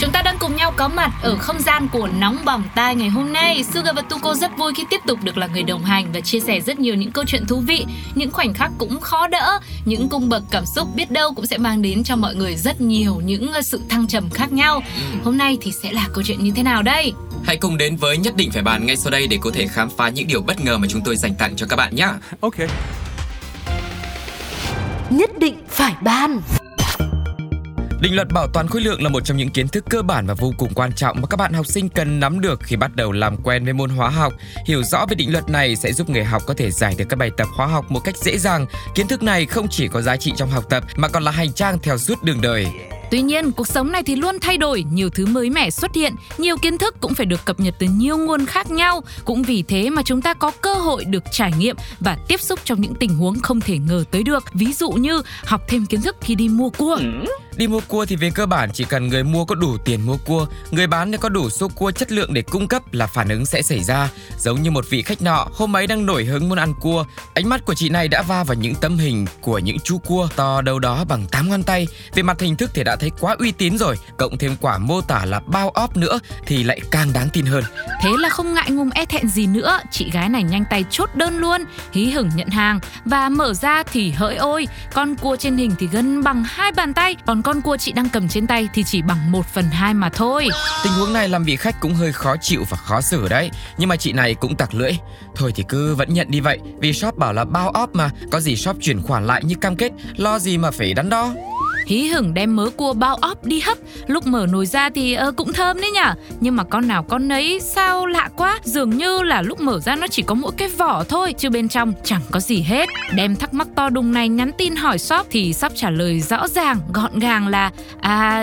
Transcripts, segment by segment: Chúng ta đang cùng nhau có mặt ở không gian của Nóng Bỏng Tai ngày hôm nay. Suga và Tuko rất vui khi tiếp tục được là người đồng hành và chia sẻ rất nhiều những câu chuyện thú vị, những khoảnh khắc cũng khó đỡ, những cung bậc cảm xúc biết đâu cũng sẽ mang đến cho mọi người rất nhiều những sự thăng trầm khác nhau. Hôm nay thì sẽ là câu chuyện như thế nào đây? Hãy cùng đến với Nhất Định Phải Bàn ngay sau đây để có thể khám phá những điều bất ngờ mà chúng tôi dành tặng cho các bạn nhé. Ok. Nhất Định Phải Bàn. Định luật bảo toàn khối lượng là một trong những kiến thức cơ bản và vô cùng quan trọng mà các bạn học sinh cần nắm được khi bắt đầu làm quen với môn hóa học. Hiểu rõ về định luật này sẽ giúp người học có thể giải được các bài tập hóa học một cách dễ dàng. Kiến thức này không chỉ có giá trị trong học tập mà còn là hành trang theo suốt đường đời. Tuy nhiên, cuộc sống này thì luôn thay đổi, nhiều thứ mới mẻ xuất hiện, nhiều kiến thức cũng phải được cập nhật từ nhiều nguồn khác nhau. Cũng vì thế mà chúng ta có cơ hội được trải nghiệm và tiếp xúc trong những tình huống không thể ngờ tới được. Ví dụ như học thêm kiến thức khi đi mua cua. Đi mua cua thì về cơ bản chỉ cần người mua có đủ tiền mua cua, người bán có đủ số cua chất lượng để cung cấp là phản ứng sẽ xảy ra. Giống như một vị khách nọ hôm ấy đang nổi hứng muốn ăn cua, ánh mắt của chị này đã va vào những tấm hình của những chú cua to đâu đó bằng 8 ngón tay. Về mặt hình thức thì đã thấy quá uy tín rồi, cộng thêm quả mô tả là bao óp nữa thì lại càng đáng tin hơn. Thế là không ngại ngùng e thẹn gì nữa, chị gái này nhanh tay chốt đơn luôn, hí hửng nhận hàng và mở ra thì hỡi ôi, con cua trên hình thì gần bằng 2 bàn tay, còn con cua chị đang cầm trên tay thì chỉ bằng 1/2 mà thôi. Tình huống này làm vị khách cũng hơi khó chịu và khó xử đấy, nhưng mà chị này cũng tặc lưỡi. Thôi thì cứ vẫn nhận đi vậy, vì shop bảo là bao óp mà, có gì shop chuyển khoản lại như cam kết, lo gì mà phải đắn đo. Hí hửng đem mớ cua bao óp đi hấp, lúc mở nồi ra thì cũng thơm đấy nhở. Nhưng mà con nào con nấy, sao lạ quá, dường như là lúc mở ra nó chỉ có mỗi cái vỏ thôi, chứ bên trong chẳng có gì hết. Đem thắc mắc to đùng này nhắn tin hỏi shop thì shop trả lời rõ ràng, gọn gàng là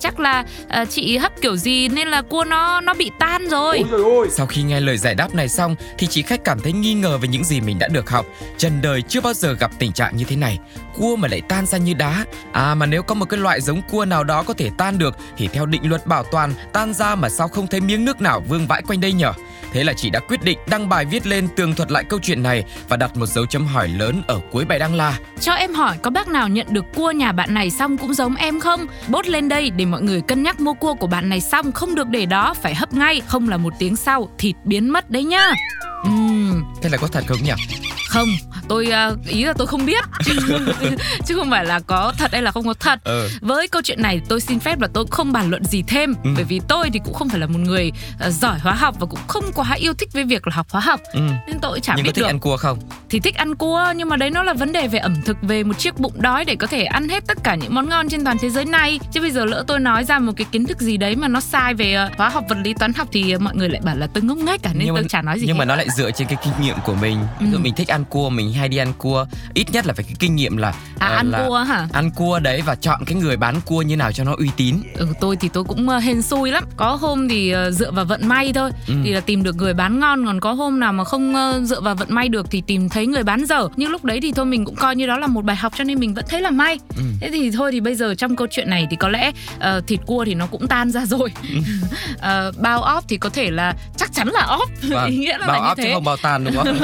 chắc là chị hấp kiểu gì nên là cua nó bị tan rồi. Sau khi nghe lời giải đáp này xong thì chị khách cảm thấy nghi ngờ về những gì mình đã được học. Trần đời chưa bao giờ gặp tình trạng như thế này, cua mà lại tan ra như đá. Mà nếu có một cái loại giống cua nào đó có thể tan được thì theo định luật bảo toàn, tan ra mà sao không thấy miếng nước nào vương vãi quanh đây nhở? Thế là chị đã quyết định đăng bài viết lên tường thuật lại câu chuyện này và đặt một dấu chấm hỏi lớn ở cuối bài đăng là: cho em hỏi có bác nào nhận được cua nhà bạn này xong cũng giống em không? Bốt lên đây để mọi người cân nhắc mua cua của bạn này xong không được để đó, phải hấp ngay, không là 1 tiếng sau thịt biến mất đấy nhá. Thế là có thật không nhỉ? Không, tôi ý là tôi không biết chứ không phải là có thật hay là không có thật. Với câu chuyện này tôi xin phép là tôi không bàn luận gì thêm, bởi vì tôi thì cũng không phải là một người giỏi hóa học và cũng không quá yêu thích với việc là học hóa học, nên tôi chả biết được. Nhưng có thích ăn cua không? Thì thích ăn cua, nhưng mà đấy nó là vấn đề về ẩm thực, về một chiếc bụng đói để có thể ăn hết tất cả những món ngon trên toàn thế giới này. Chứ bây giờ lỡ tôi nói ra một cái kiến thức gì đấy mà nó sai về hóa học, vật lý, toán học thì mọi người lại bảo là tôi ngốc nghếch cả, nên tôi chả nói gì. Nhưng mà nó lại dựa trên cái kinh nghiệm của mình. Ví dụ mình thích ăn cua, mình hay đi ăn cua, ít nhất là phải cái kinh nghiệm là ăn là cua hả? Ăn cua đấy và chọn cái người bán cua như nào cho nó uy tín. Tôi thì tôi cũng hên xui lắm. Có hôm thì dựa vào vận may thôi, thì là tìm được người bán ngon, còn có hôm nào mà không dựa vào vận may được thì tìm thấy người bán dở. Nhưng lúc đấy thì thôi mình cũng coi như đó là một bài học, cho nên mình vẫn thấy là may. Thế thì thôi thì bây giờ trong câu chuyện này thì có lẽ thịt cua thì nó cũng tan ra rồi. Bao óp thì có thể là chắc chắn là óp. Vâng. Ý nghĩa là bao óp chứ không bao tan đúng không?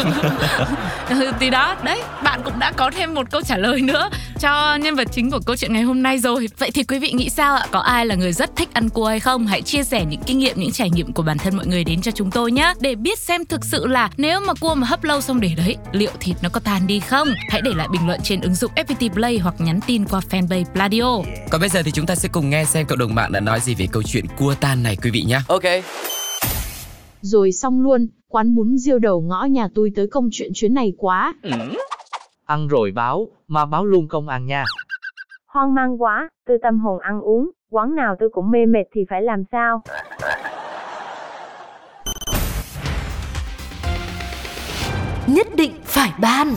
Thì đó, đấy, bạn cũng đã có thêm một câu trả lời nữa cho nhân vật chính của câu chuyện ngày hôm nay rồi. Vậy thì quý vị nghĩ sao ạ? Có ai là người rất thích ăn cua hay không? Hãy chia sẻ những kinh nghiệm, những trải nghiệm của bản thân mọi người đến cho chúng tôi nhé, để biết xem thực sự là nếu mà cua mà hấp lâu xong để đấy, liệu thịt nó có tan đi không? Hãy để lại bình luận trên ứng dụng FPT Play hoặc nhắn tin qua fanpage Pladio. Còn bây giờ thì chúng ta sẽ cùng nghe xem cộng đồng mạng đã nói gì về câu chuyện cua tan này quý vị nhé. Ok. Rồi xong luôn, quán bún riêu đầu ngõ nhà tôi tới công chuyện chuyến này quá. Ăn rồi báo, mà báo luôn công ăn nha. Hoang mang quá, từ tâm hồn ăn uống, quán nào tôi cũng mê mệt thì phải làm sao? Nhất định phải ban.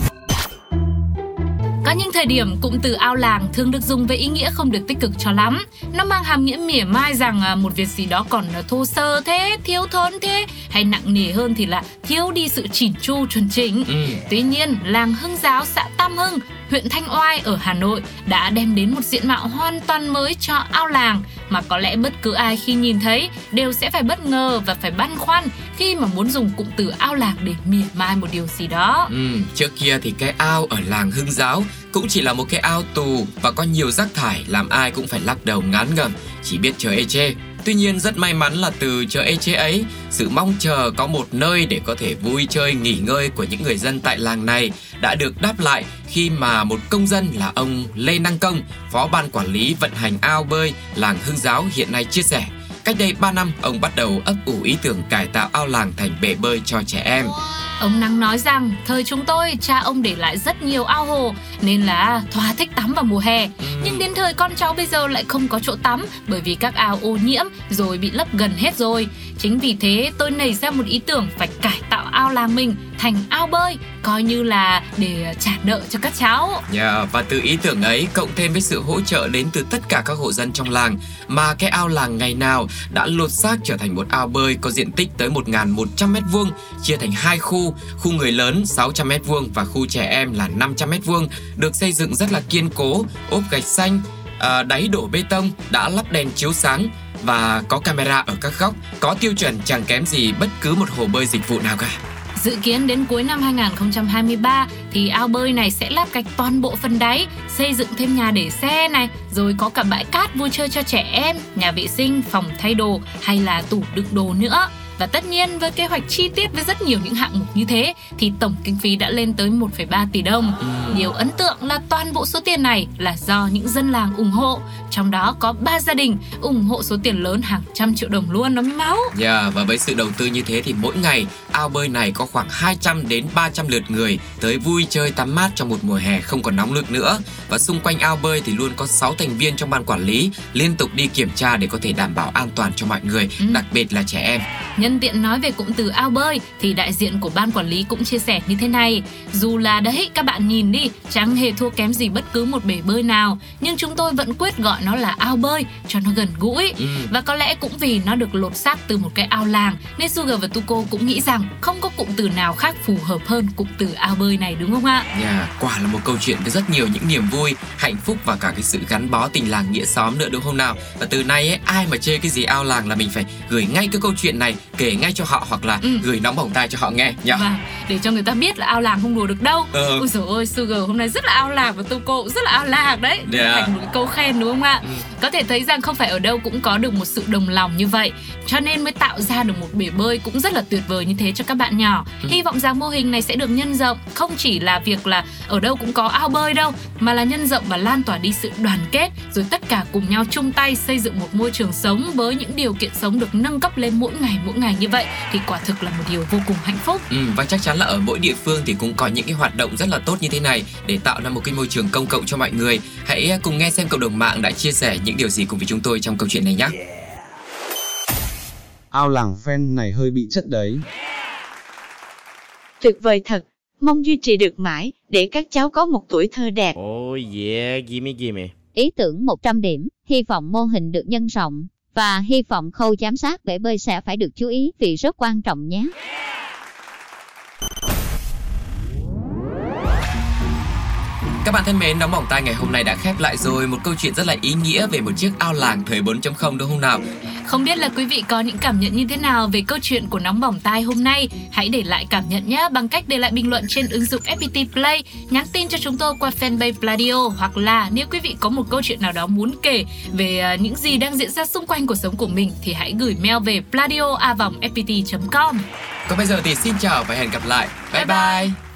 Có những thời điểm cụm từ ao làng thường được dùng với ý nghĩa không được tích cực cho lắm. Nó mang hàm nghĩa mỉa mai rằng một việc gì đó còn thô sơ thế, thiếu thốn thế, hay nặng nề hơn thì là thiếu đi sự chỉn chu chuẩn chỉnh. Tuy nhiên, làng Hưng Giáo, xã Tam Hưng, huyện Thanh Oai ở Hà Nội đã đem đến một diện mạo hoàn toàn mới cho ao làng mà có lẽ bất cứ ai khi nhìn thấy đều sẽ phải bất ngờ và phải băn khoăn khi mà muốn dùng cụm từ ao làng để mỉa mai một điều gì đó. Trước kia thì cái ao ở làng Hưng Giáo cũng chỉ là một cái ao tù và có nhiều rác thải làm ai cũng phải lắc đầu ngán ngẩm, chỉ biết chờ ê chê. Tuy nhiên rất may mắn là từ chờ ê chê ấy, sự mong chờ có một nơi để có thể vui chơi nghỉ ngơi của những người dân tại làng này đã được đáp lại khi mà một công dân là ông Lê Năng Công, phó ban quản lý vận hành ao bơi làng Hưng Giáo hiện nay chia sẻ. Cách đây 3 năm, ông bắt đầu ấp ủ ý tưởng cải tạo ao làng thành bể bơi cho trẻ em. Ông Năng nói rằng, thời chúng tôi, cha ông để lại rất nhiều ao hồ, nên là thỏa thích tắm vào mùa hè. Nhưng đến thời con cháu bây giờ lại không có chỗ tắm, bởi vì các ao ô nhiễm rồi bị lấp gần hết rồi. Chính vì thế, tôi nảy ra một ý tưởng phải cải tạo ao làng mình thành ao bơi, coi như là để trả nợ cho các cháu. Và từ ý tưởng ấy, cộng thêm với sự hỗ trợ đến từ tất cả các hộ dân trong làng, mà cái ao làng ngày nào đã lột xác trở thành một ao bơi có diện tích tới 1.100m2, chia thành 2 khu, khu người lớn 600m2 và khu trẻ em là 500m2, được xây dựng rất là kiên cố, ốp gạch xanh, đáy đổ bê tông, đã lắp đèn chiếu sáng và có camera ở các góc, có tiêu chuẩn chẳng kém gì bất cứ một hồ bơi dịch vụ nào cả. Dự kiến đến cuối năm 2023 thì ao bơi này sẽ lát gạch toàn bộ phần đáy, xây dựng thêm nhà để xe này, rồi có cả bãi cát vui chơi cho trẻ em, nhà vệ sinh, phòng thay đồ hay là tủ đựng đồ nữa. Và tất nhiên với kế hoạch chi tiết với rất nhiều những hạng mục như thế thì tổng kinh phí đã lên tới 1,3 tỷ đồng. Điều ấn tượng là toàn bộ số tiền này là do những dân làng ủng hộ, trong đó có 3 gia đình ủng hộ số tiền lớn hàng trăm triệu đồng luôn đó mới máu. Và với sự đầu tư như thế thì mỗi ngày ao bơi này có khoảng 200 đến 300 lượt người tới vui chơi tắm mát trong một mùa hè không còn nóng nực nữa. Và xung quanh ao bơi thì luôn có 6 thành viên trong ban quản lý liên tục đi kiểm tra để có thể đảm bảo an toàn cho mọi người, đặc biệt là trẻ em. Nhân tiện nói về cụm từ ao bơi thì đại diện của ban quản lý cũng chia sẻ như thế này. Dù là đấy, các bạn nhìn đi, chẳng hề thua kém gì bất cứ một bể bơi nào, nhưng chúng tôi vẫn quyết gọi nó là ao bơi cho nó gần gũi. Và có lẽ cũng vì nó được lột xác từ một cái ao làng nên Sugar và Tuko cũng nghĩ rằng không có cụm từ nào khác phù hợp hơn cụm từ ao bơi này, đúng không ạ? Quả là một câu chuyện với rất nhiều những niềm vui, hạnh phúc và cả cái sự gắn bó tình làng nghĩa xóm nữa, đúng không nào? Và từ nay ấy, ai mà chê cái gì ao làng là mình phải gửi ngay cái câu chuyện này, kể ngay cho họ hoặc là gửi nóng bỏng tai cho họ nghe nhỉ. Để cho người ta biết là ao làng không đùa được đâu. Ôi giời ơi, Sugar hôm nay rất là ao làng và Tuko cũng rất là ao làng đấy. Thành một câu khen, đúng không ạ? Có thể thấy rằng không phải ở đâu cũng có được một sự đồng lòng như vậy, cho nên mới tạo ra được một bể bơi cũng rất là tuyệt vời như thế cho các bạn nhỏ. Hy vọng rằng mô hình này sẽ được nhân rộng, không chỉ là việc là ở đâu cũng có ao bơi đâu, mà là nhân rộng và lan tỏa đi sự đoàn kết, rồi tất cả cùng nhau chung tay xây dựng một môi trường sống với những điều kiện sống được nâng cấp lên mỗi ngày như vậy thì quả thực là một điều vô cùng hạnh phúc. Và chắc chắn là ở mỗi địa phương thì cũng có những cái hoạt động rất là tốt như thế này để tạo ra một cái môi trường công cộng cho mọi người. Hãy cùng nghe xem cộng đồng mạng đã chia sẻ những điều gì cùng với chúng tôi trong câu chuyện này nhé. Ao làng ven này hơi bị chất đấy. Tuyệt vời thật, mong duy trì được mãi để các cháu có một tuổi thơ đẹp. Gimme. Ý tưởng 100 điểm, hy vọng mô hình được nhân rộng và hy vọng khâu giám sát bể bơi sẽ phải được chú ý vì rất quan trọng nhé. Các bạn thân mến, Nóng Bỏng Tai ngày hôm nay đã khép lại rồi, một câu chuyện rất là ý nghĩa về một chiếc ao làng thời 4.0 đúng không nào? Không biết là quý vị có những cảm nhận như thế nào về câu chuyện của Nóng Bỏng Tai hôm nay? Hãy để lại cảm nhận nhé bằng cách để lại bình luận trên ứng dụng FPT Play, nhắn tin cho chúng tôi qua fanpage Pladio, hoặc là nếu quý vị có một câu chuyện nào đó muốn kể về những gì đang diễn ra xung quanh cuộc sống của mình thì hãy gửi mail về pladio@fpt.com. Còn bây giờ thì xin chào và hẹn gặp lại. Bye bye!